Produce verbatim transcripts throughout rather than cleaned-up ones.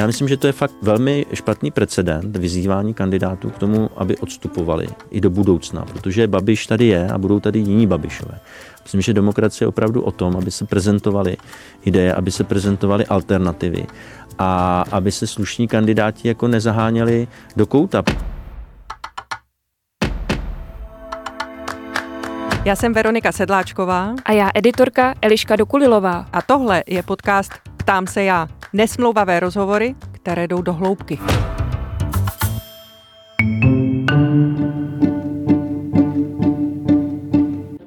Já myslím, že to je fakt velmi špatný precedent vyzývání kandidátů k tomu, aby odstupovali i do budoucna, protože Babiš tady je a budou tady jiní Babišové. Myslím, že demokracie je opravdu o tom, aby se prezentovaly ideje, aby se prezentovaly alternativy a aby se slušní kandidáti jako nezaháněli do kouta. Já jsem Veronika Sedláčková. A já editorka Eliška Dokulilová. A tohle je podcast Ptám se já. Nesmlouvavé rozhovory, které jdou do hloubky.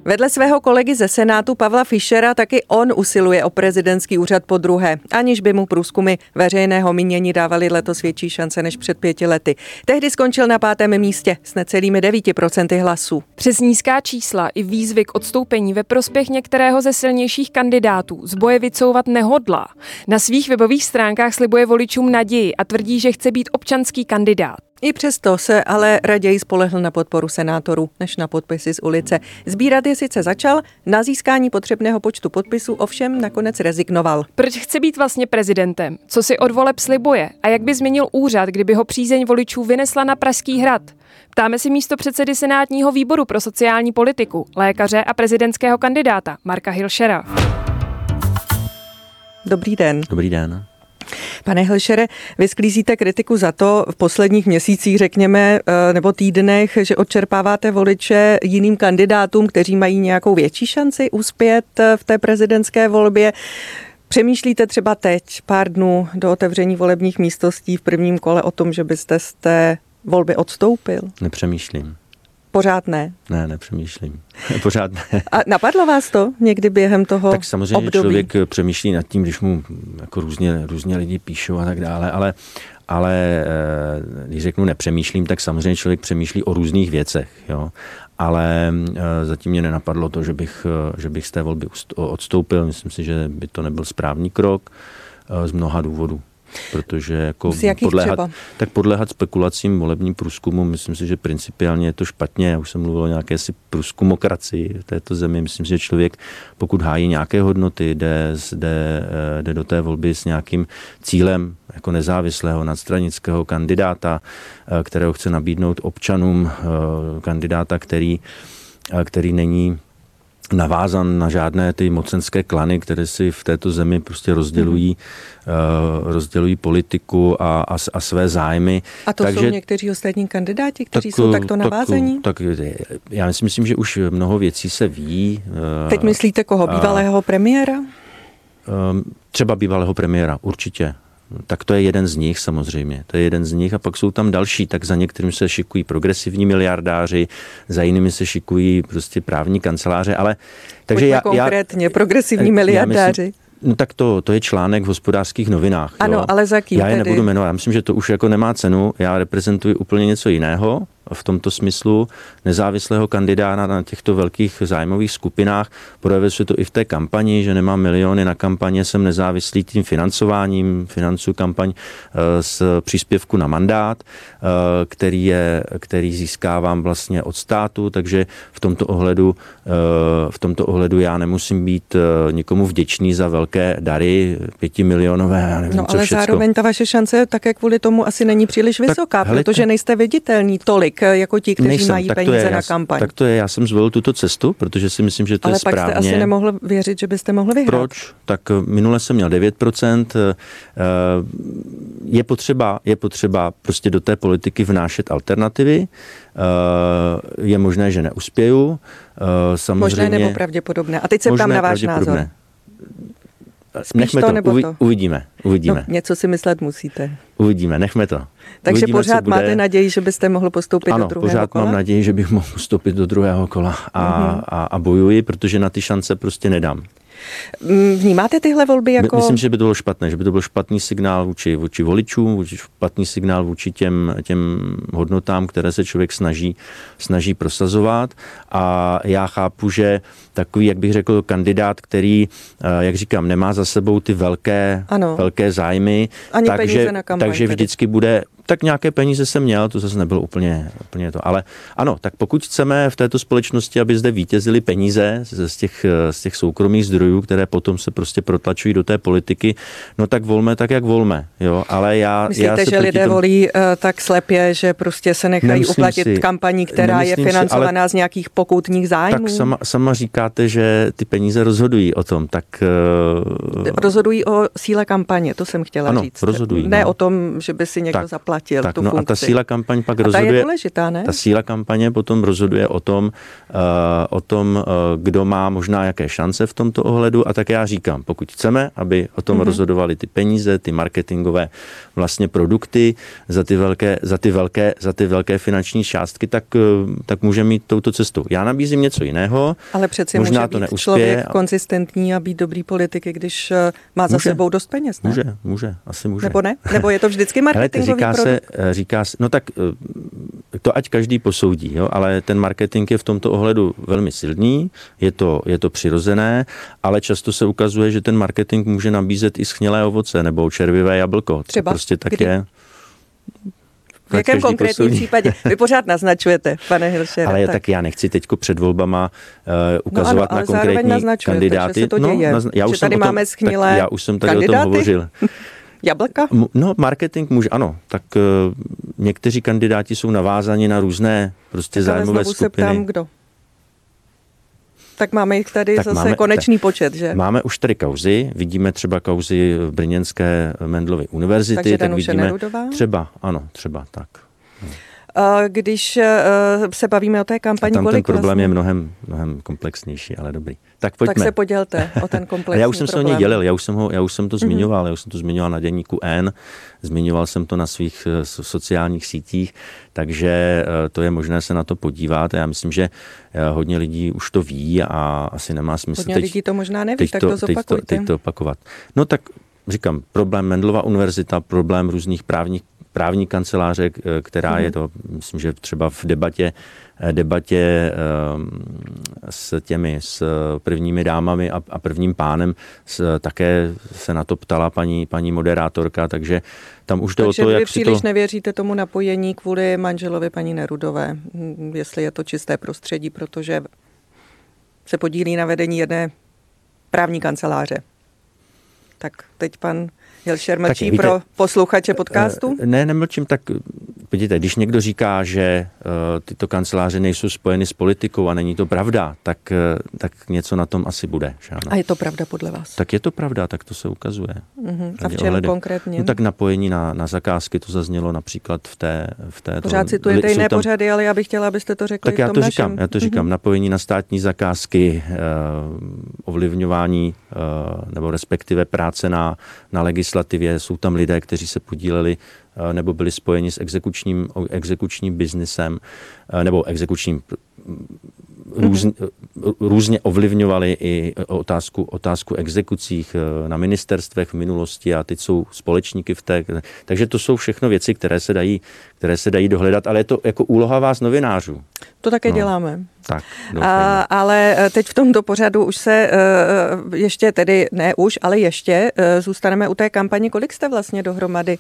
Vedle svého kolegy ze Senátu Pavla Fischera taky on usiluje o prezidentský úřad podruhé, aniž by mu průzkumy veřejného mínění dávaly letos větší šance než před pěti lety. Tehdy skončil na pátém místě s necelými devíti procenty hlasů. Přes nízká čísla i výzvy k odstoupení ve prospěch některého ze silnějších kandidátů z boje vycouvat nehodlá. Na svých webových stránkách slibuje voličům naději a tvrdí, že chce být občanský kandidát. I přesto se ale raději spolehl na podporu senátorů, než na podpisy z ulice. Sbírat je sice začal, na získání potřebného počtu podpisů ovšem nakonec rezignoval. Proč chce být vlastně prezidentem? Co si od voleb slibuje? A jak by změnil úřad, kdyby ho přízeň voličů vynesla na Pražský hrad? Ptáme si místopředsedy Senátního výboru pro sociální politiku, lékaře a prezidentského kandidáta Marka Hilšera. Dobrý den. Dobrý den. Pane Hilšere, vy sklízíte kritiku za to v posledních měsících, řekněme, nebo týdnech, že odčerpáváte voliče jiným kandidátům, kteří mají nějakou větší šanci uspět v té prezidentské volbě. Přemýšlíte třeba teď, pár dnů do otevření volebních místností v prvním kole o tom, že byste z té volby odstoupil? Nepřemýšlím. Pořád ne? Ne, nepřemýšlím. Pořád ne. A napadlo vás to někdy během toho období? Tak samozřejmě období? Člověk přemýšlí nad tím, když mu jako různě, různě lidi píšou a tak dále, ale, ale když řeknu nepřemýšlím, tak samozřejmě člověk přemýšlí o různých věcech, jo. Ale zatím mě nenapadlo to, že bych, že bych z té volby odstoupil. Myslím si, že by to nebyl správný krok z mnoha důvodů. Protože jako podléhat, tak podléhat spekulacím volebním průzkumu, myslím si, že principiálně je to špatně. Já už jsem mluvil o nějaké si průzkumokracii v této zemi. Myslím si, že člověk, pokud hájí nějaké hodnoty, jde, jde, jde do té volby s nějakým cílem jako nezávislého nadstranického kandidáta, kterého chce nabídnout občanům, kandidáta, který, který není navázan na žádné ty mocenské klany, které si v této zemi prostě rozdělují, mm. uh, rozdělují politiku a, a, a své zájmy. A to takže, jsou někteří ostatní kandidáti, kteří tak, jsou takto navázaní? Tak, tak já si myslím, že už mnoho věcí se ví. Uh, Teď myslíte koho? Bývalého premiéra? Uh, třeba bývalého premiéra, určitě. Tak to je jeden z nich samozřejmě, to je jeden z nich a pak jsou tam další, tak za některým se šikují progresivní miliardáři, za jinými se šikují prostě právní kanceláře, ale... takže já, konkrétně, já, progresivní miliardáři. Myslím, no tak to, to je článek v Hospodářských novinách. Ano, jo. Ale za kým já je tedy? Nebudu jmenovat, já myslím, že to už jako nemá cenu, já reprezentuji úplně něco jiného. V tomto smyslu nezávislého kandidáta na těchto velkých zájmových skupinách. Projevuje se to i v té kampani, že nemám miliony na kampaně, jsem nezávislý tím financováním, financuji kampaň z příspěvku na mandát, který, je, který získávám vlastně od státu, takže v tomto ohledu, v tomto ohledu já nemusím být nikomu vděčný za velké dary, pětimilionové, já nevím, no, co ale všecko. Zároveň ta vaše šance také kvůli tomu asi není příliš vysoká, tak, hele, protože nejste viditelní tolik, jako ti, kteří Nejsem, mají peníze je, na já, kampaň. Tak to je, já jsem zvolil tuto cestu, protože si myslím, že to ale je správně. Ale pak jste asi nemohl věřit, že byste mohli vyhrát. Proč? Tak minule jsem měl devět procent. Je potřeba, je potřeba prostě do té politiky vnášet alternativy. Je možné, že neuspěju. Samozřejmě, možné nebo pravděpodobné. A teď se ptám na váš názor. Spíš nechme to, to, nebo uvi, to? Uvidíme, uvidíme. No, něco si myslet musíte. Uvidíme, nechme to. Takže uvidíme, pořád máte naději, že byste mohl postoupit ano, do druhého kola? Ano, pořád mám naději, že bych mohl postoupit do druhého kola a, mm-hmm. a, a bojuji, protože na ty šance prostě nedám. Vnímáte tyhle volby jako... Myslím, že by to bylo špatné, že by to byl špatný signál vůči, vůči voličům, špatný signál vůči těm, těm hodnotám, které se člověk snaží, snaží prosazovat a já chápu, že takový, jak bych řekl, kandidát, který, jak říkám, nemá za sebou ty velké, velké zájmy, takže, takže vždycky bude tak nějaké peníze jsem měl, to zase nebylo úplně, úplně to. Ale ano, tak pokud chceme v této společnosti, aby zde vítězily peníze z těch, z těch soukromých zdrojů, které potom se prostě protlačují do té politiky, no tak volme tak, jak volme. Jo? Ale já, Myslíte, já se že lidé tomu... volí uh, tak slepě, že prostě se nechají nemyslím uplatit si, kampaní, která je financovaná si, ale... z nějakých pokoutních zájmů? Tak sama, sama říkáte, že ty peníze rozhodují o tom, tak... Uh... Rozhodují o síle kampaně, to jsem chtěla ano, říct. Rozhodují, ne no. o tom, že by si někdo tak. zaplatil. Tak, no a ta síla kampaň pak rozhoduje. Ta je důležitá, ne? Ta síla kampaně potom rozhoduje o tom, uh, o tom, uh, kdo má možná jaké šance v tomto ohledu. A tak já říkám, pokud chceme, aby o tom mm-hmm. rozhodovaly ty peníze, ty marketingové vlastně produkty za ty velké, za ty velké, za ty velké finanční částky, tak, uh, tak můžeme jít touto cestou. Já nabízím něco jiného. Ale přece možná může to být neuspěje, člověk a... konzistentní a být dobrý politik, když uh, má za může, sebou dost peněz. Ne? Může, může, asi může. Nebo ne? Nebo je to vždycky marketingový produkt? Se, říká se, no tak to ať každý posoudí, jo, ale ten marketing je v tomto ohledu velmi silný, je to, je to přirozené, ale často se ukazuje, že ten marketing může nabízet i schnělé ovoce nebo červivé jablko. Třeba? Prostě tak Kdy? je. V jakém konkrétním posudí. případě? Vy pořád naznačujete, pane Hilšere. Ale tak. tak já nechci teďko před volbama uh, ukazovat no ano, na konkrétní kandidáty. Se to děje, no, nazna- já, už tady máme tom, já už jsem tady kandidáty? o tom hovořil. Jablka? No, marketing může, ano. Tak uh, někteří kandidáti jsou navázáni na různé prostě tak zájmové skupiny. Tak se ptám, kdo? Tak máme jich tady tak zase máme, konečný tak, počet, že? Máme už tady kauzy, vidíme třeba kauzy v brněnské Mendlovy univerzity. Takže tak vidíme Nerudová? Třeba, ano, třeba tak. No. Když se bavíme o té kampani, tam ten problém vlastně? je mnohem, mnohem komplexnější, ale dobrý. Tak pojďme. Tak se podělte o ten komplexní problém. Já už jsem problém. se o něj dělil, já už jsem, ho, já už jsem to zmiňoval, mm-hmm. já už jsem to zmiňoval na deníku N, zmiňoval jsem to na svých sociálních sítích, takže to je možné se na to podívat. Já myslím, že hodně lidí už to ví a asi nemá smysl. Hodně teď, lidí to možná neví, tak to, to zopakujte. Teď to, teď to opakovat. No tak říkám, problém Mendlova univerzita, problém různých právních právní kanceláře, která je to, myslím, že třeba v debatě, debatě s těmi, s prvními dámami a prvním pánem, také se na to ptala paní, paní moderátorka, takže tam už jde o to, jak si to... Takže vy příliš nevěříte tomu napojení kvůli manželovi paní Nerudové, jestli je to čisté prostředí, protože se podílí na vedení jedné právní kanceláře. Tak teď pan... Hilšer mlčí tak, víte, pro posluchače podcastu? Ne, nemlčím, tak vidíte, když někdo říká, že uh, tyto kanceláře nejsou spojeny s politikou a není to pravda, tak, uh, tak něco na tom asi bude. Že ano? A je to pravda podle vás? Tak je to pravda, tak to se ukazuje. Uh-huh. A v čem ohledy. konkrétně? No, tak napojení na, na zakázky, to zaznělo například v té... V té Pořád citujete jiné tam... pořady, ale já bych chtěla, abyste to řekli tak v tom já to našem. Říkám, já to říkám, uh-huh. napojení na státní zakázky, uh, ovlivňování uh, nebo respektive práce na, na legislativní. Jsou tam lidé, kteří se podíleli nebo byli spojeni s exekučním, exekučním biznisem nebo exekučním různě, různě ovlivňovali i otázku, otázku exekucích na ministerstvech v minulosti a teď jsou společníky v té. Takže to jsou všechno věci, které se dají, které se dají dohledat, ale je to jako úloha vás novinářů. To také no. děláme. Tak, a, ale teď v tomto pořadu už se uh, ještě tedy, ne už, ale ještě uh, zůstaneme u té kampani. Kolik jste vlastně dohromady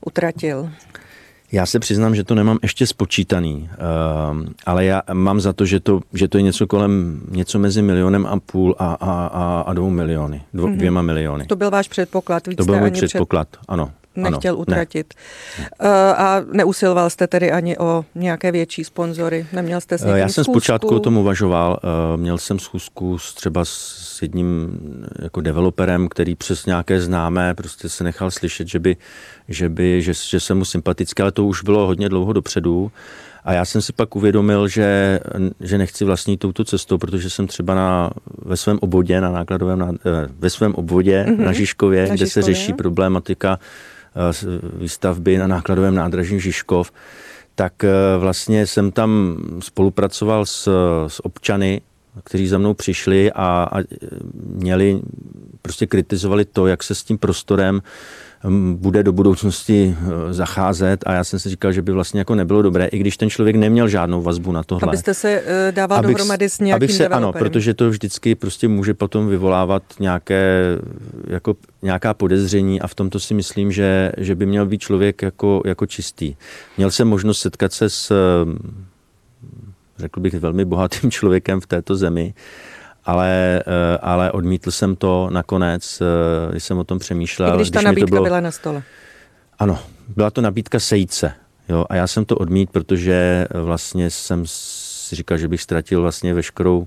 utratil? Já se přiznám, že to nemám ještě spočítaný, uh, ale já mám za to, že to, že to je něco kolem, něco mezi milionem a půl a, a, a, a dvou miliony, dvo, mm-hmm. dvěma miliony. To byl váš předpoklad. Víc to byl můj předpoklad, před... ano. Nechtěl ano, utratit. Ne. Uh, a neusiloval jste tedy ani o nějaké větší sponzory? Neměl jste s někým Já jsem schůzku? Zpočátku o tom uvažoval. Uh, měl jsem schůzku s, třeba s jedním jako developerem, který přes nějaké známé prostě se nechal slyšet, že, by, že, by, že, že jsem mu sympatický, ale to už bylo hodně dlouho dopředu. A já jsem si pak uvědomil, že, že nechci vlastnit touto cestou, protože jsem třeba na, ve svém obvodě, na nákladovém, ve svém obvodě mm-hmm. na Žižkově, na kde Žižkově? se řeší problematika výstavby na nákladovém nádraží Žižkov, tak vlastně jsem tam spolupracoval s, s občany, kteří za mnou přišli a, a měli prostě kritizovali to, jak se s tím prostorem bude do budoucnosti zacházet, a já jsem si říkal, že by vlastně jako nebylo dobré, i když ten člověk neměl žádnou vazbu na tohle. Abyste se dával abych, dohromady s nějakým se, ano, protože to vždycky prostě může potom vyvolávat nějaké, jako, nějaká podezření, a v tomto si myslím, že, že by měl být člověk jako, jako čistý. Měl jsem možnost setkat se s, řekl bych, velmi bohatým člověkem v této zemi, Ale, ale odmítl jsem to nakonec, když jsem o tom přemýšlel. I když ta když nabídka bylo... byla na stole. Ano, byla to nabídka sejít se. Jo? A já jsem to odmítl, protože vlastně jsem si říkal, že bych ztratil vlastně veškerou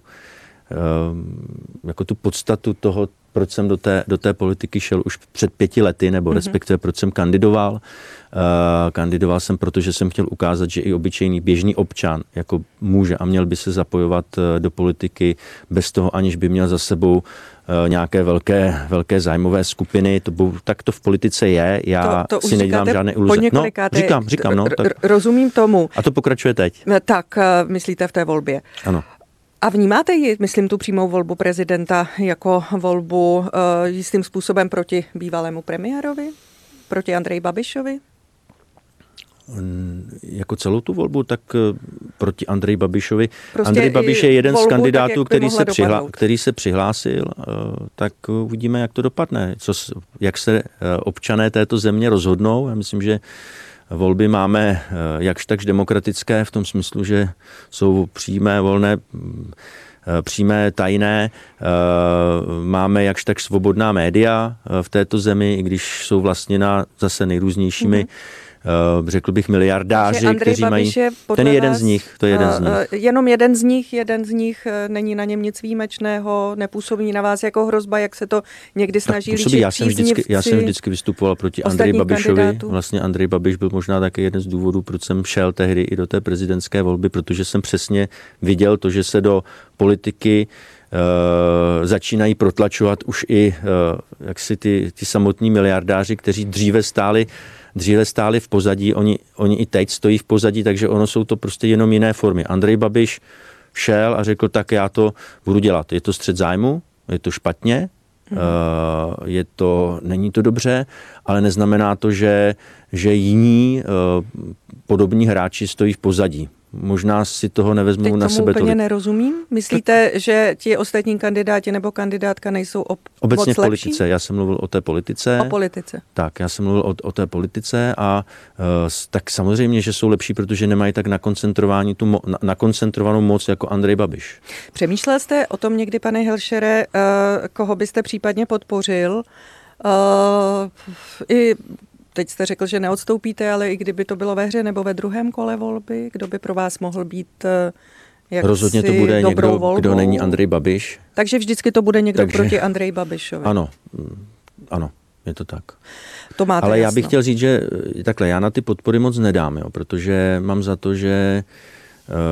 jako tu podstatu toho, proč jsem do té, do té politiky šel už před pěti lety, nebo mm-hmm. respektive proč jsem kandidoval. Kandidoval jsem, protože jsem chtěl ukázat, že i obyčejný běžný občan jako může a měl by se zapojovat do politiky bez toho, aniž by měl za sebou nějaké velké, velké zájmové skupiny. To bu, tak to v politice je, já to, to si nedělám žádné iluze. No, říkám, říkám. No, tak. Rozumím tomu. A to pokračuje teď. Tak, myslíte v té volbě. Ano. A vnímáte ji, myslím, tu přímou volbu prezidenta jako volbu uh, jistým způsobem proti bývalému premiérovi? Proti Andreji Babišovi? Jako celou tu volbu, tak uh, proti Andreji Babišovi. Prostě Andrej Babiš je jeden volbu, z kandidátů, tak, který, se přihla, který se přihlásil, uh, tak uvidíme, jak to dopadne. Co, jak se uh, občané této země rozhodnou. Já myslím, že volby máme jakž takž demokratické v tom smyslu, že jsou přímé, volné, přímé, tajné. Máme jakž tak svobodná média v této zemi, i když jsou vlastněna zase nejrůznějšími, mm-hmm. řekl bych, miliardáři, kteří mají... Je ten je jeden z nich, to je jeden z nich. Jenom jeden z nich, jeden z nich, není na něm nic výjimečného, nepůsobí na vás jako hrozba, jak se to někdy snaží líčit. Já jsem, vždycky, já jsem vždycky vystupoval proti Andreji Babišovi. Kandidátů. Vlastně Andrej Babiš byl možná také jeden z důvodů, proč jsem šel tehdy i do té prezidentské volby, protože jsem přesně viděl to, že se do politiky Uh, začínají protlačovat už i uh, jaksi ty, ty samotní miliardáři, kteří dříve stáli, dříve stáli v pozadí, oni, oni i teď stojí v pozadí, takže ono jsou to prostě jenom jiné formy. Andrej Babiš šel a řekl, tak já to budu dělat. Je to střet zájmu, je to špatně, uh, je to, není to dobře, ale neznamená to, že, že jiní uh, podobní hráči stojí v pozadí. Možná si toho nevezmou na sebe. Teď tomu úplně nerozumím. Myslíte, tak... že ti ostatní kandidáti nebo kandidátka nejsou ob... obecně v politice? Já jsem mluvil o té politice. O politice. Tak, já jsem mluvil o, o té politice a uh, tak samozřejmě, že jsou lepší, protože nemají tak nakoncentrování tu mo- nakoncentrovanou moc jako Andrej Babiš. Přemýšlel jste o tom někdy, pane Hilšere, uh, koho byste případně podpořil? Uh, i Teď jste řekl, že neodstoupíte, ale i kdyby to bylo ve hře nebo ve druhém kole volby, kdo by pro vás mohl být jaksi rozhodně to bude dobrou někdo, volbou. Kdo není Andrej Babiš. Takže vždycky to bude někdo Takže, proti Andreji Babišovi. Ano, ano, je to tak. To máte ale jasno. Já bych chtěl říct, že takhle, já na ty podpory moc nedám, jo, protože mám za to, že,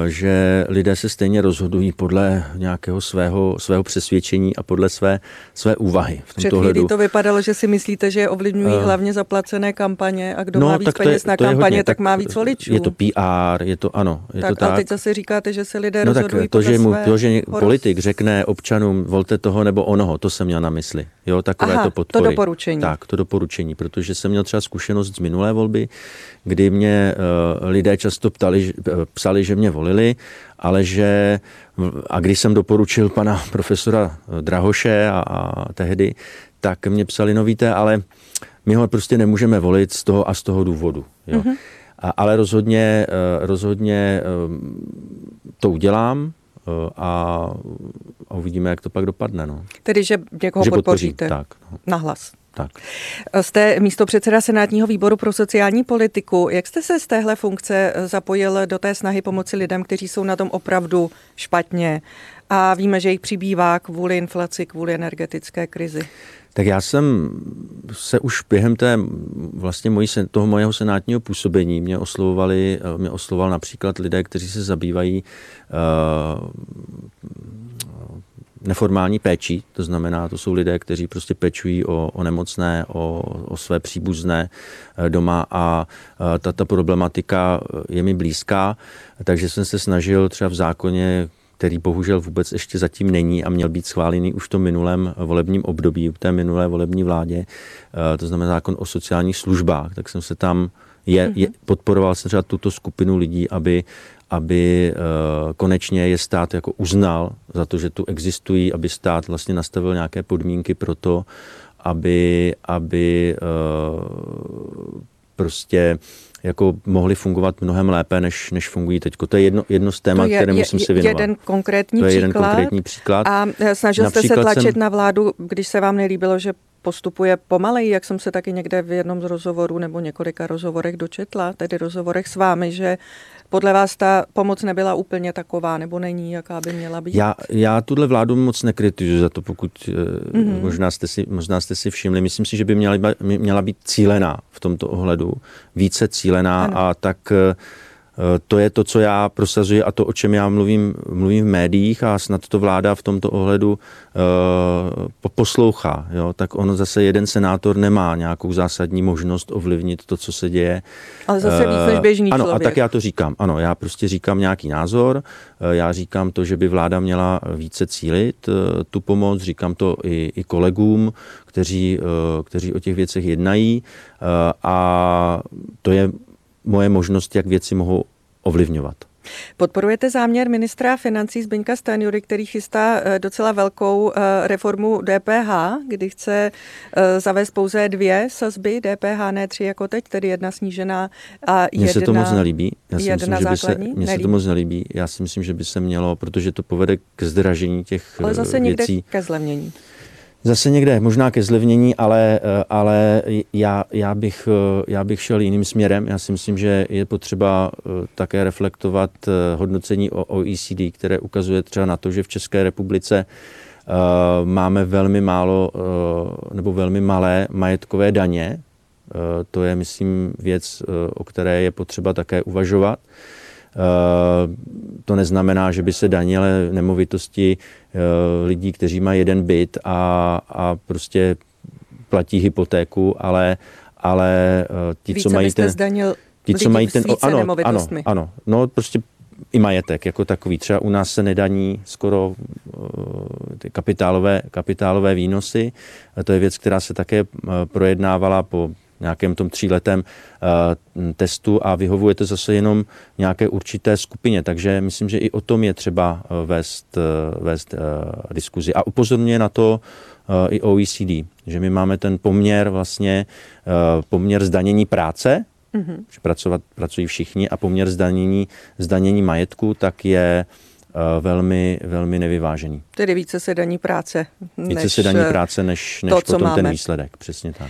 že lidé se stejně rozhodují podle nějakého svého, svého přesvědčení a podle své, své úvahy. V Před chvílí hledu. To vypadalo, že si myslíte, že ovlivňují uh, hlavně zaplacené kampaně a kdo no, má víc peněz na kampaně, tak, tak má víc voličů. Je to P R, je to ano. Je tak, to tak. A teď zase říkáte, že se lidé no, rozhodují tak to, podle že mu, své to, že politik řekne občanům, volte toho nebo onoho, to jsem měl na mysli. Jo, takové Aha, to podpory. to doporučení. Tak, to doporučení, protože jsem měl třeba zkušenost z minulé volby, kdy mě uh, lidé často ptali, psali, že mě volili, ale že a když jsem doporučil pana profesora Drahoše a, a tehdy, tak mě psali, no víte, ale my ho prostě nemůžeme volit z toho a z toho důvodu. Jo. Mm-hmm. A, ale rozhodně, rozhodně to udělám a, a uvidíme, jak to pak dopadne. No. Tedy, že někoho že podpoříte tak, no. Nahlas. Tak. Jste místopředseda Senátního výboru pro sociální politiku. Jak jste se z téhle funkce zapojil do té snahy pomoci lidem, kteří jsou na tom opravdu špatně? A víme, že jich přibývá kvůli inflaci, kvůli energetické krizi. Tak já jsem se už během té, vlastně mojí, toho mojeho senátního působení mě oslovovali, mě oslovoval například lidé, kteří se zabývají uh, neformální péčí, to znamená, to jsou lidé, kteří prostě pečují o, o nemocné, o, o své příbuzné doma a ta, ta problematika je mi blízká, takže jsem se snažil třeba v zákoně, který bohužel vůbec ještě zatím není a měl být schválený už v tom minulém volebním období, v té minulé volební vládě, to znamená zákon o sociálních službách, tak jsem se tam je, je, podporoval jsem třeba tuto skupinu lidí, aby, aby konečně je stát jako uznal za to, že tu existují, aby stát vlastně nastavil nějaké podmínky pro to, aby, aby prostě jako mohly fungovat mnohem lépe, než, než fungují teď. To je jedno, jedno z témat, je, kterému je, jsem se věnoval. Jeden konkrétní to je jeden příklad. konkrétní příklad. A snažil Například jste se tlačit jsem... na vládu, když se vám nelíbilo, že postupuje pomaleji, jak jsem se taky někde v jednom z rozhovorů nebo několika rozhovorech dočetla, tedy rozhovorech s vámi, že podle vás ta pomoc nebyla úplně taková, nebo není, jaká by měla být? Já, já tuhle vládu moc nekritizuji za to, pokud mm-hmm. možná, jste si, možná jste si všimli. Myslím si, že by měla, měla být cílená v tomto ohledu. Více cílená ano. a tak to je to, co já prosazuji a to, o čem já mluvím, mluvím v médiích a snad to vláda v tomto ohledu uh, poslouchá. Jo? Tak ono zase jeden senátor nemá nějakou zásadní možnost ovlivnit to, co se děje. Ale zase uh, víc než běžný ano, člověk. Ano, a tak já to říkám. Ano, já prostě říkám nějaký názor. Uh, já říkám to, že by vláda měla více cílit uh, tu pomoc. Říkám to i, i kolegům, kteří, uh, kteří o těch věcech jednají. Uh, a to je moje možnosti, jak věci mohou ovlivňovat. Podporujete záměr ministra financí Zbyňka Stanjury, který chystá docela velkou reformu D P H, kdy chce zavést pouze dvě sazby D P H, ne tři jako teď, tedy jedna snížená a jedna základní? Mně se to moc nelíbí. Já si myslím, že by se, mně se to moc nelíbí. Já si myslím, že by se mělo, protože to povede k zdražení těch věcí. Ale zase někde ke zlevnění. Zase někde, možná ke zlevnění, ale, ale já, já, bych, já bych šel jiným směrem. Já si myslím, že je potřeba také reflektovat hodnocení O E C D, které ukazuje třeba na to, že v České republice máme velmi málo nebo velmi malé majetkové daně. To je, myslím, věc, o které je potřeba také uvažovat. Uh, to neznamená, že by se danily nemovitosti uh, lidí, kteří mají jeden byt a, a prostě platí hypotéku, ale, ale uh, ti, více co mají ten... Ti, co mají ten o, ano, ano, ano, no prostě i majetek jako takový. Třeba u nás se nedaní skoro uh, ty kapitálové, kapitálové výnosy. Uh, to je věc, která se také uh, projednávala po nějakém tom tříletém uh, testu a vyhovuje to zase jenom nějaké určité skupině. Takže myslím, že i o tom je třeba vést, uh, vést uh, diskuzi. A upozorňuje na to uh, i O E C D, že my máme ten poměr vlastně, uh, poměr zdanění práce, mm-hmm. že pracovat, pracují všichni, a poměr zdanění, zdanění majetku, tak je velmi, velmi nevyvážený. Tedy více se daní práce. Více se daní práce, než, než to, potom máme. Ten výsledek. Přesně tak.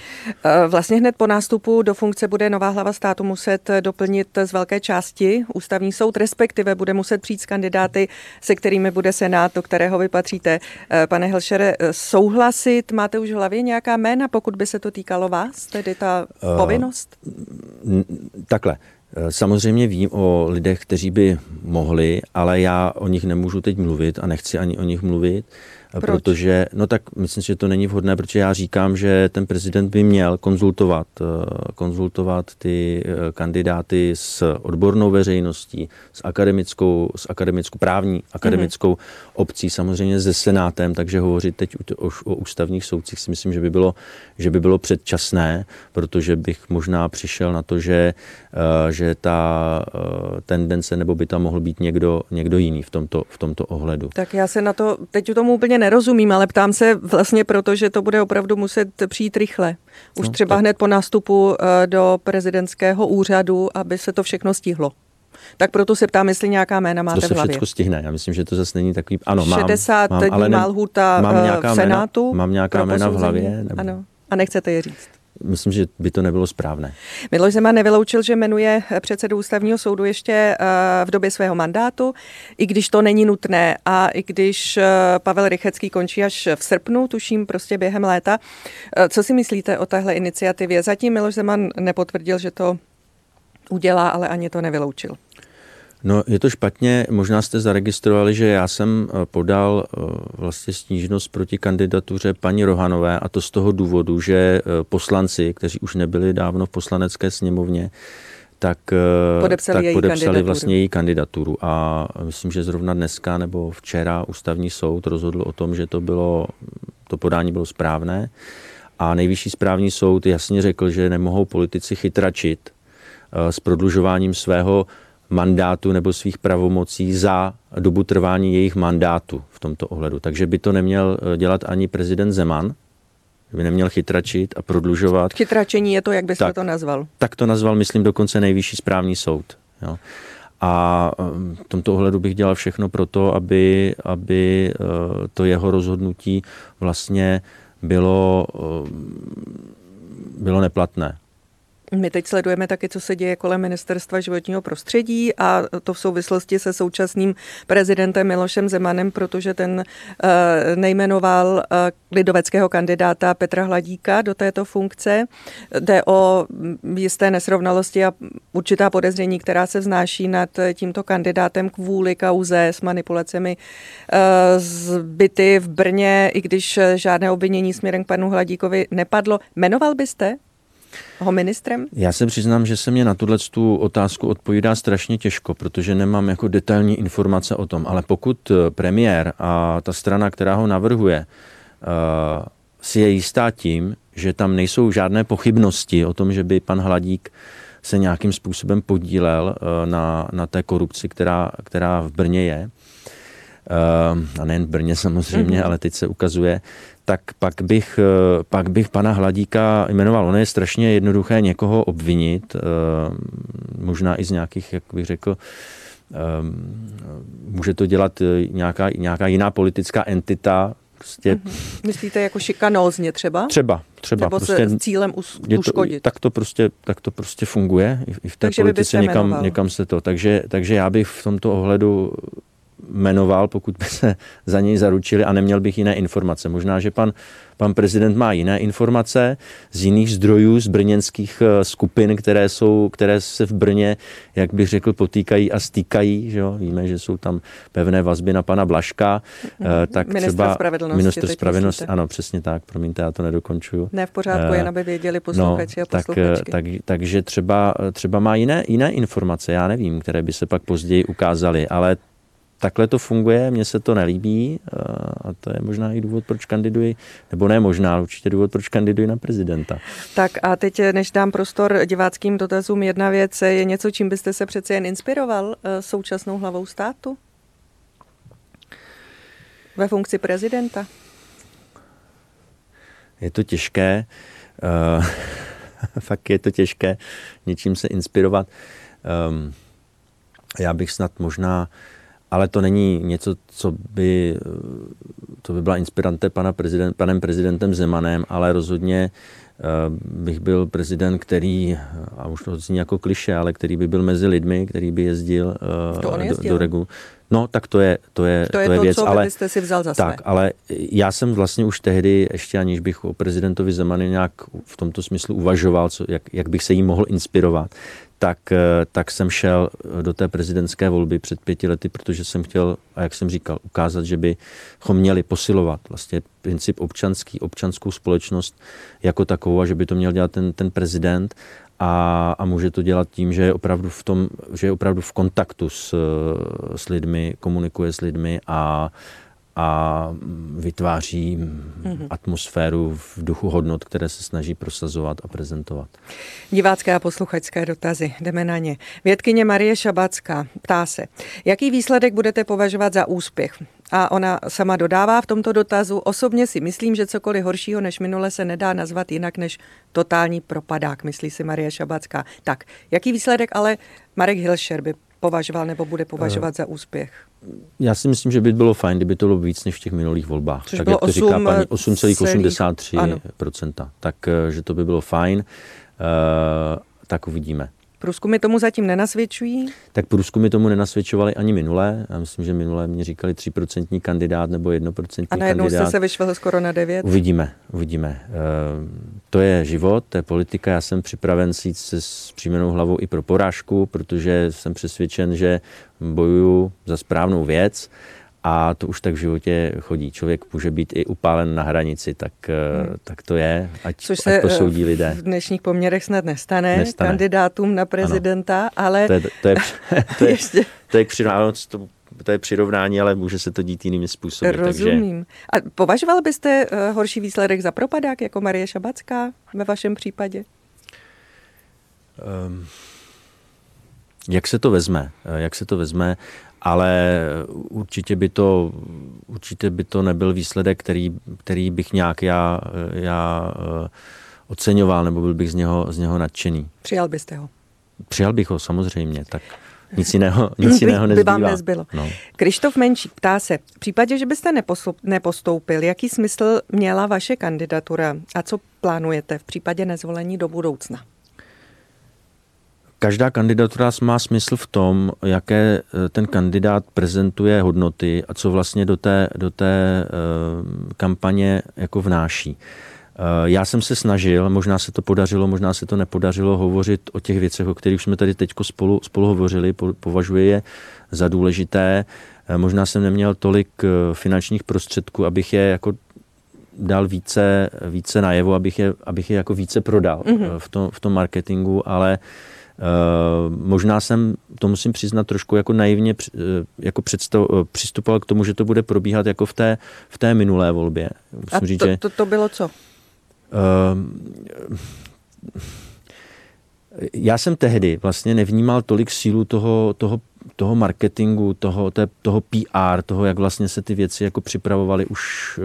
Vlastně hned po nástupu do funkce bude nová hlava státu muset doplnit z velké části ústavní soud, respektive bude muset přijít s kandidáty, se kterými bude senát, do kterého vy patříte. Pane Hilšere, souhlasit, máte už v hlavě nějaká jména, pokud by se to týkalo vás, tedy ta uh, povinnost? N- takhle. Samozřejmě vím o lidech, kteří by mohli, ale já o nich nemůžu teď mluvit a nechci ani o nich mluvit. Proč? Protože, no tak myslím, že to není vhodné, protože já říkám, že ten prezident by měl konzultovat, konzultovat ty kandidáty s odbornou veřejností, s akademickou, s akademickou právní, akademickou mm-hmm. obcí, samozřejmě se Senátem, takže hovořit teď o, o ústavních soudcích si myslím, že by bylo, že by bylo předčasné, protože bych možná přišel na to, že, že ta tendence nebo by tam mohl být někdo, někdo jiný v tomto, v tomto ohledu. Tak já se na to, teď tomu úplně nerozumím, ale ptám se vlastně proto, že to bude opravdu muset přijít rychle. Už no, třeba tak. hned po nástupu do prezidentského úřadu, aby se to všechno stihlo. Tak proto se ptám, jestli nějaká jména máte v hlavě. To se všechno stihne. Já myslím, že to zase není takový... Ano, mám. šedesát mám, dní má lhůta v Senátu. Jména, mám nějaká jména v hlavě. Nebo... Ano. A nechcete je říct. Myslím, že by to nebylo správné. Miloš Zeman nevyloučil, že jmenuje předsedu ústavního soudu ještě v době svého mandátu, i když to není nutné a i když Pavel Rychecký končí až v srpnu, tuším prostě během léta. Co si myslíte o téhle iniciativě? Zatím Miloš Zeman nepotvrdil, že to udělá, ale ani to nevyloučil. No, je to špatně. Možná jste zaregistrovali, že já jsem podal vlastně stížnost proti kandidatuře paní Rohanové, a to z toho důvodu, že poslanci, kteří už nebyli dávno v poslanecké sněmovně, tak podepsali, tak její, podepsali vlastně její kandidaturu. A myslím, že zrovna dneska nebo včera Ústavní soud rozhodl o tom, že to, bylo, to podání bylo správné. A Nejvyšší správní soud jasně řekl, že nemohou politici chytračit s prodlužováním svého mandátu nebo svých pravomocí za dobu trvání jejich mandátu v tomto ohledu. Takže by to neměl dělat ani prezident Zeman, by neměl chytračit a prodlužovat. Chytračení je to, jak byste tak, to nazval. Tak to nazval, myslím, dokonce Nejvyšší správní soud. Jo. A v tomto ohledu bych dělal všechno pro to, aby, aby to jeho rozhodnutí vlastně bylo, bylo neplatné. My teď sledujeme taky, co se děje kolem Ministerstva životního prostředí a to v souvislosti se současným prezidentem Milošem Zemanem, protože ten nejmenoval lidoveckého kandidáta Petra Hladíka do této funkce. Jde o jisté nesrovnalosti a určitá podezření, která se vznáší nad tímto kandidátem kvůli kauze s manipulacemi s byty v Brně, i když žádné obvinění směrem k panu Hladíkovi nepadlo. Jmenoval byste ho ministrem? Já se přiznám, že se mě na tuhle tu otázku odpovídá strašně těžko, protože nemám jako detailní informace o tom, ale pokud premiér a ta strana, která ho navrhuje, uh, si je jistá tím, že tam nejsou žádné pochybnosti o tom, že by pan Hladík se nějakým způsobem podílel uh, na, na té korupci, která, která v Brně je, uh, a nejen v Brně samozřejmě, mm-hmm. ale teď se ukazuje, tak pak bych, pak bych pana Hladíka jmenoval. Ono je strašně jednoduché někoho obvinit, možná i z nějakých, jak bych řekl, může to dělat nějaká, nějaká jiná politická entita. Prostě, myslíte jako šikanózně třeba? Třeba, třeba. Nebo prostě s cílem uškodit. Tak to prostě, tak to prostě funguje. I v té takže politice někam, někam se to. Takže, takže já bych v tomto ohledu jmenoval, pokud by se za něj zaručili a neměl bych jiné informace. Možná, že pan, pan prezident má jiné informace z jiných zdrojů, z brněnských skupin, které, jsou, které se v Brně, jak bych řekl, potýkají a stýkají. Že jo? Víme, že jsou tam pevné vazby na pana Blažka. Mm-hmm. Tak ministra třeba spravedlnosti. Ministra spravedlnosti, ano, přesně tak. Promiňte, já to nedokončuju. Ne, v pořádku, jen aby věděli posluchači no, a posluchačky. Tak, tak, takže třeba, třeba má jiné, jiné informace, já nevím, které by se pak později ukázaly, ale takhle to funguje, mně se to nelíbí a to je možná i důvod, proč kandiduji, nebo ne možná, určitě důvod, proč kandiduji na prezidenta. Tak a teď, než dám prostor diváckým dotazům, jedna věc je něco, čím byste se přece jen inspiroval současnou hlavou státu? Ve funkci prezidenta? Je to těžké, fakt je to těžké něčím se inspirovat. Já bych snad možná ale to není něco, co by, to by byla inspirante pana prezident, panem prezidentem Zemanem, ale rozhodně bych byl prezident, který, a už to zní jako kliše, ale který by byl mezi lidmi, který by jezdil do, do regu. No, tak to je, to je, to je, to je to, věc. Co ale, byste si vzal za své. Tak, ale já jsem vlastně už tehdy, ještě aniž bych o prezidentovi Zemany nějak v tomto smyslu uvažoval, co, jak, jak bych se jí mohl inspirovat, tak, tak jsem šel do té prezidentské volby před pěti lety, protože jsem chtěl, a jak jsem říkal, ukázat, že bychom měli posilovat vlastně princip občanský, občanskou společnost jako takovou a že by to měl dělat ten, ten prezident a, a může to dělat tím, že je opravdu v tom, že je opravdu v kontaktu s, s lidmi, komunikuje s lidmi a a vytváří mm-hmm. atmosféru v duchu hodnot, které se snaží prosazovat a prezentovat. Divácké a posluchačské dotazy, jdeme na ně. Vědkyně Marie Šabacká ptá se, jaký výsledek budete považovat za úspěch? A ona sama dodává v tomto dotazu, osobně si myslím, že cokoliv horšího než minule se nedá nazvat jinak než totální propadák, myslí si Marie Šabacká. Tak, jaký výsledek ale Marek Hilšer by považoval nebo bude považovat za úspěch? Já si myslím, že by bylo fajn, kdyby to bylo víc než v těch minulých volbách. Což tak jak to říká paní, osm celá osmdesát tři procenta. Tak, že to by bylo fajn, uh, tak uvidíme. Průzkumy tomu zatím nenasvědčují? Tak průzkumy tomu nenasvědčovaly ani minulé. Já myslím, že minulé mě říkali tříprocentní kandidát nebo jednoprocentní kandidát. A najednou jste se vyšvihl skoro na devět? Uvidíme, uvidíme. E, to je život, to je politika. Já jsem připraven jít se s příjmenou hlavou i pro porážku, protože jsem přesvědčen, že bojuju za správnou věc. A to už tak v životě chodí. Člověk může být i upálen na hranici, tak, hmm. tak to je, ať, což ať to soudí lidé. V dnešních poměrech snad nestane, nestane. Kandidátům na prezidenta, ano. Ale... To je, to je, to je, to je, to je přirovnání, to je přirovnání, ale může se to dít jinými způsoby. Rozumím. Takže... A považoval byste horší výsledek za propadák, jako Marie Šabacká ve vašem případě? Um, jak se to vezme? Jak se to vezme? Ale určitě by to, určitě by to nebyl výsledek, který, který bych nějak já, já oceňoval, nebo byl bych z něho, z něho nadšený. Přijal byste ho? Přijal bych ho, samozřejmě, tak nic jiného, nic jiného nezbývá. By vám nezbylo. No. Krištof Menší ptá se, v případě, že byste nepostoupil, jaký smysl měla vaše kandidatura a co plánujete v případě nezvolení do budoucna? Každá kandidatura má smysl v tom, jaké ten kandidát prezentuje hodnoty a co vlastně do té, do té kampaně jako vnáší. Já jsem se snažil, možná se to podařilo, možná se to nepodařilo, hovořit o těch věcech, o kterých jsme tady teď spolu, spolu hovořili, považuji je za důležité. Možná jsem neměl tolik finančních prostředků, abych je jako dal více, více najevo, abych je, abych je jako více prodal mm-hmm. v tom, v tom marketingu, ale Uh, možná jsem, to musím přiznat, trošku jako naivně uh, jako představ, uh, přistupoval k tomu, že to bude probíhat jako v té, v té minulé volbě. Musím A říct, to, že, to, to bylo co? Uh, já jsem tehdy vlastně nevnímal tolik sílu toho, toho, toho marketingu, toho, té, toho P R, toho, jak vlastně se ty věci jako připravovaly už uh,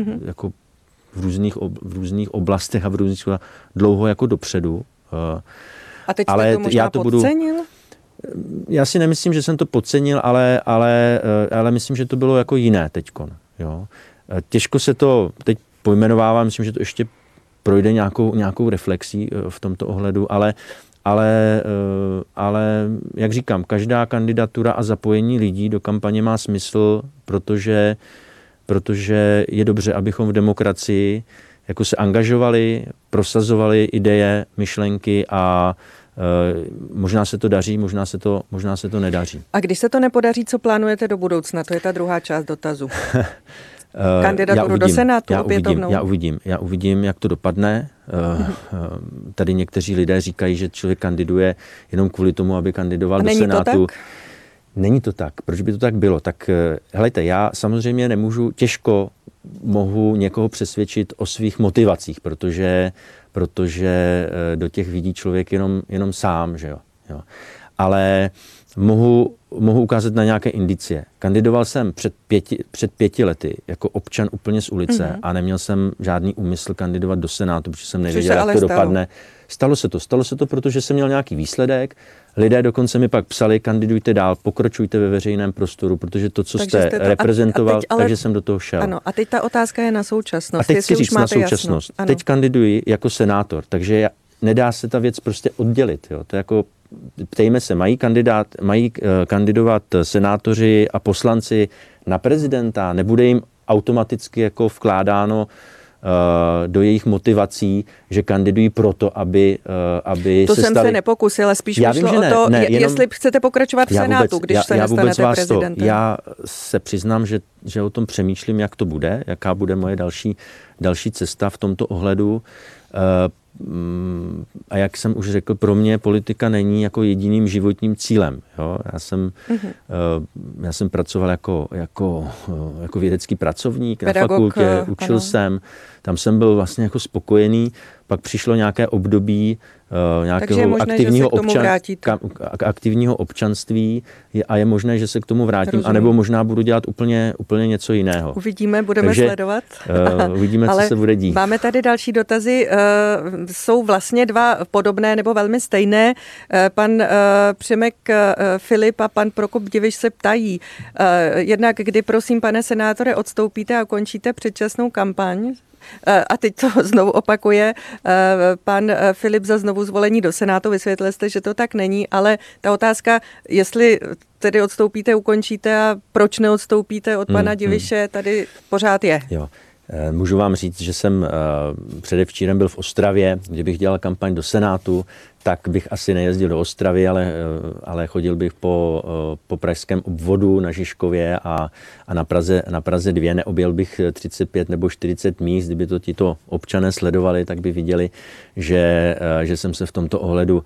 mm-hmm. jako v různých, v různých oblastech a v různých dlouho jako dopředu. Uh, A teď ale to možná já to podcenil? Budu, já si nemyslím, že jsem to podcenil, ale, ale, ale myslím, že to bylo jako jiné teďkon. Jo. Těžko se to teď pojmenovává, myslím, že to ještě projde nějakou, nějakou reflexí v tomto ohledu, ale, ale, ale jak říkám, každá kandidatura a zapojení lidí do kampaně má smysl, protože, protože je dobře, abychom v demokracii jako se angažovali, prosazovali ideje, myšlenky a e, možná se to daří, možná se to, možná se to nedaří. A když se to nepodaří, co plánujete do budoucna? To je ta druhá část dotazu. Kandidaturu do Senátu opětovnou. Já uvidím, já uvidím, jak to dopadne. E, tady někteří lidé říkají, že člověk kandiduje jenom kvůli tomu, aby kandidoval a do Senátu. To tak? Není to tak. Proč by to tak bylo? Tak helejte, já samozřejmě nemůžu, těžko mohu někoho přesvědčit o svých motivacích, protože, protože do těch vidí člověk jenom, jenom sám, že jo. jo. Ale mohu, mohu ukázat na nějaké indicie. Kandidoval jsem před pěti, před pěti lety jako občan úplně z ulice mm-hmm. a neměl jsem žádný úmysl kandidovat do Senátu, protože jsem nevěděl, jak to stalo. dopadne. Stalo se to, stalo se to, protože jsem měl nějaký výsledek. Lidé dokonce mi pak psali, kandidujte dál, pokračujte ve veřejném prostoru, protože to, co jste, jste to, reprezentoval, a teď, ale, takže jsem do toho šel. Ano, a teď ta otázka je na současnost. A teď chci říct na současnost. Teď kandiduji jako senátor, takže já, nedá se ta věc prostě oddělit. Jo. To je jako, ptejme se, mají, kandidát, mají uh, kandidovat senátoři a poslanci na prezidenta, nebude jim automaticky jako vkládáno do jejich motivací, že kandidují proto, aby, aby to se stali... To jsem se nepokusila, spíš já vyšlo vím, ne, o to, ne, jenom... jestli chcete pokračovat v Senátu, vůbec, když já, se já nestanete prezidentem. To, já se přiznám, že, že o tom přemýšlím, jak to bude, jaká bude moje další, další cesta v tomto ohledu. A jak jsem už řekl, pro mě politika není jako jediným životním cílem. Jo? Já, jsem, mm-hmm. já jsem pracoval jako, jako, jako vědecký pracovník pedagog, na fakultě, učil ano. jsem, tam jsem byl vlastně jako spokojený, pak přišlo nějaké období uh, nějakého možné, aktivního, občan, kam, aktivního občanství je, a je možné, že se k tomu vrátím, Rozumím. anebo možná budu dělat úplně, úplně něco jiného. Uvidíme, budeme Takže, sledovat. Uh, uvidíme, co se bude dít. Máme tady další dotazy. Uh, jsou vlastně dva podobné nebo velmi stejné. Uh, pan uh, Přemek uh, Filip a pan Prokop Diviš se ptají. Uh, jednak, kdy prosím, pane senátore, odstoupíte a končíte předčasnou kampaň? A teď to znovu opakuje pan Filip za znovu zvolení do Senátu. Vysvětlil jste, že to tak není, ale ta otázka, jestli tedy odstoupíte, ukončíte a proč neodstoupíte od pana hmm, Diviše, tady pořád je. Jo. Můžu vám říct, že jsem předevčírem byl v Ostravě, kde bych dělal kampaň do Senátu. tak bych asi nejezdil do Ostravy, ale, ale chodil bych po, po pražském obvodu na Žižkově a, a na Praze, na Praze dvě. Neobjel bych třicet pět nebo čtyřicet míst. Kdyby to tito občané sledovali, tak by viděli, že, že jsem se v tomto ohledu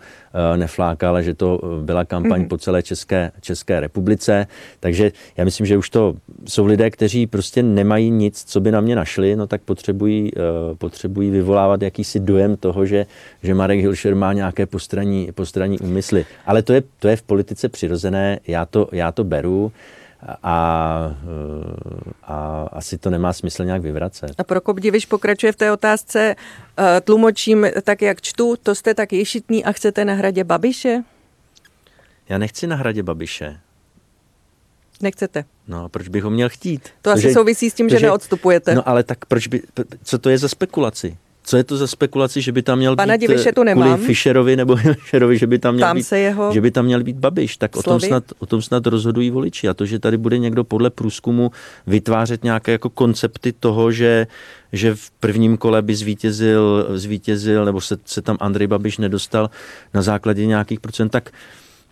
neflákal, že to byla kampaň mm-hmm. po celé České, České republice. Takže já myslím, že už to jsou lidé, kteří prostě nemají nic, co by na mě našli, no tak potřebují, potřebují vyvolávat jakýsi dojem toho, že, že Marek Hilšer má nějaké postranní, postranní úmysly. Ale to je, to je v politice přirozené, já to, já to beru a, a asi to nemá smysl nějak vyvracet. A Prokop Diviš pokračuje v té otázce, tlumočím tak, jak čtu, to jste tak ješitný a chcete na hradě Babiše? Já nechci na hradě Babiše. Nechcete. No a proč bych ho měl chtít? To asi to, že, souvisí s tím, to, že, že neodstupujete. No ale tak proč by, co to je za spekulaci? Co je to za spekulaci, že by tam měl Pana být Diviše tu nemám. Kvůli Fischerovi nebo Hilšerovi, že by tam měl tam být, jeho... že by tam měl být Babiš, tak o tom, snad, o tom snad rozhodují voliči. A to, že tady bude někdo podle průzkumu vytvářet nějaké jako koncepty toho, že, že v prvním kole by zvítězil, zvítězil nebo se, se tam Andrej Babiš nedostal na základě nějakých procent, tak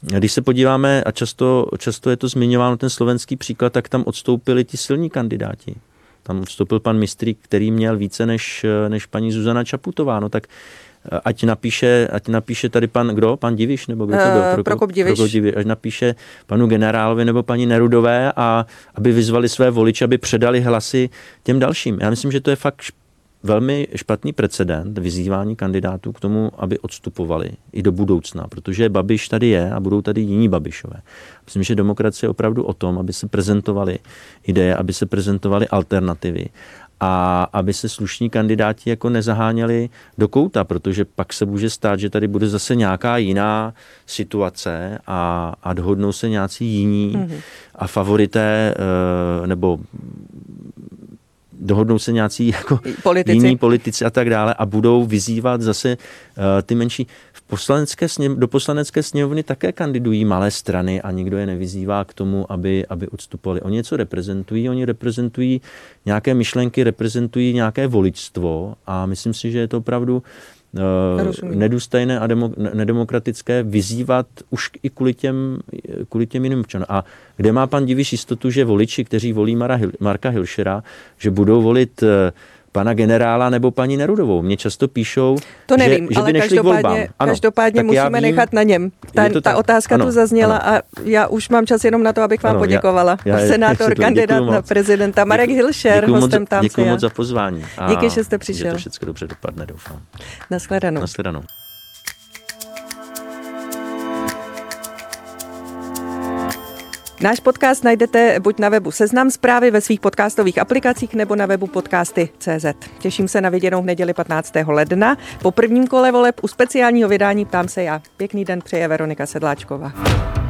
když se podíváme, a často, často je to zmiňováno, ten slovenský příklad, tak tam odstoupili ti silní kandidáti. Tam vstoupil pan Mistrík, který měl více než, než paní Zuzana Čaputová. No tak ať napíše, ať napíše tady pan, kdo? Pan Diviš? Nebo kdo to byl? Prokop, Prokop Diviš. Prokop Diviš. Ať napíše panu generálovi nebo paní Nerudové, a aby vyzvali své voliče, aby předali hlasy těm dalším. Já myslím, že to je fakt velmi špatný precedent vyzývání kandidátů k tomu, aby odstupovali i do budoucna, protože Babiš tady je a budou tady jiní Babišové. Myslím, že demokracie je opravdu o tom, aby se prezentovaly ideje, aby se prezentovaly alternativy a aby se slušní kandidáti jako nezaháněli do kouta, protože pak se může stát, že tady bude zase nějaká jiná situace a, a dohodnou se nějací jiní mm-hmm. a favorité nebo dohodnou se nějací jako politici. jiní politici a tak dále a budou vyzývat zase uh, ty menší. V poslanecké sněm, do poslanecké sněmovny také kandidují malé strany a nikdo je nevyzývá k tomu, aby, aby odstupovali. Oni něco reprezentují, oni reprezentují nějaké myšlenky, reprezentují nějaké voličstvo a myslím si, že je to opravdu Uh, nedůstojné a demo, nedemokratické vyzývat už i kvůli těm, kvůli těm jiným občanům. A kde má pan Diviš jistotu, že voliči, kteří volí Mara, Marka Hilšera, že budou volit uh, pana generála nebo paní Nerudovou? Mně často píšou, to nevím, že, že by nešli k volbám. Ano, každopádně musíme vím, nechat na něm. Ta, ta tak, otázka ano, tu zazněla ano. A já už mám čas jenom na to, abych vám ano, poděkovala. Já, já, Senátor, kandidát na prezidenta Marek Hilšer, hostem Ptám se já. Děkuji moc za pozvání. A díky, že jste přišel. Že to všechno dobře dopadne, doufám. Naschledanou. Naschledanou. Náš podcast najdete buď na webu Seznam Zprávy, ve svých podcastových aplikacích nebo na webu podcasty tečka cé zet. Těším se na viděnou v neděli patnáctého ledna po prvním kole voleb u speciálního vydání Ptám se já. Pěkný den přeje Veronika Sedláčková.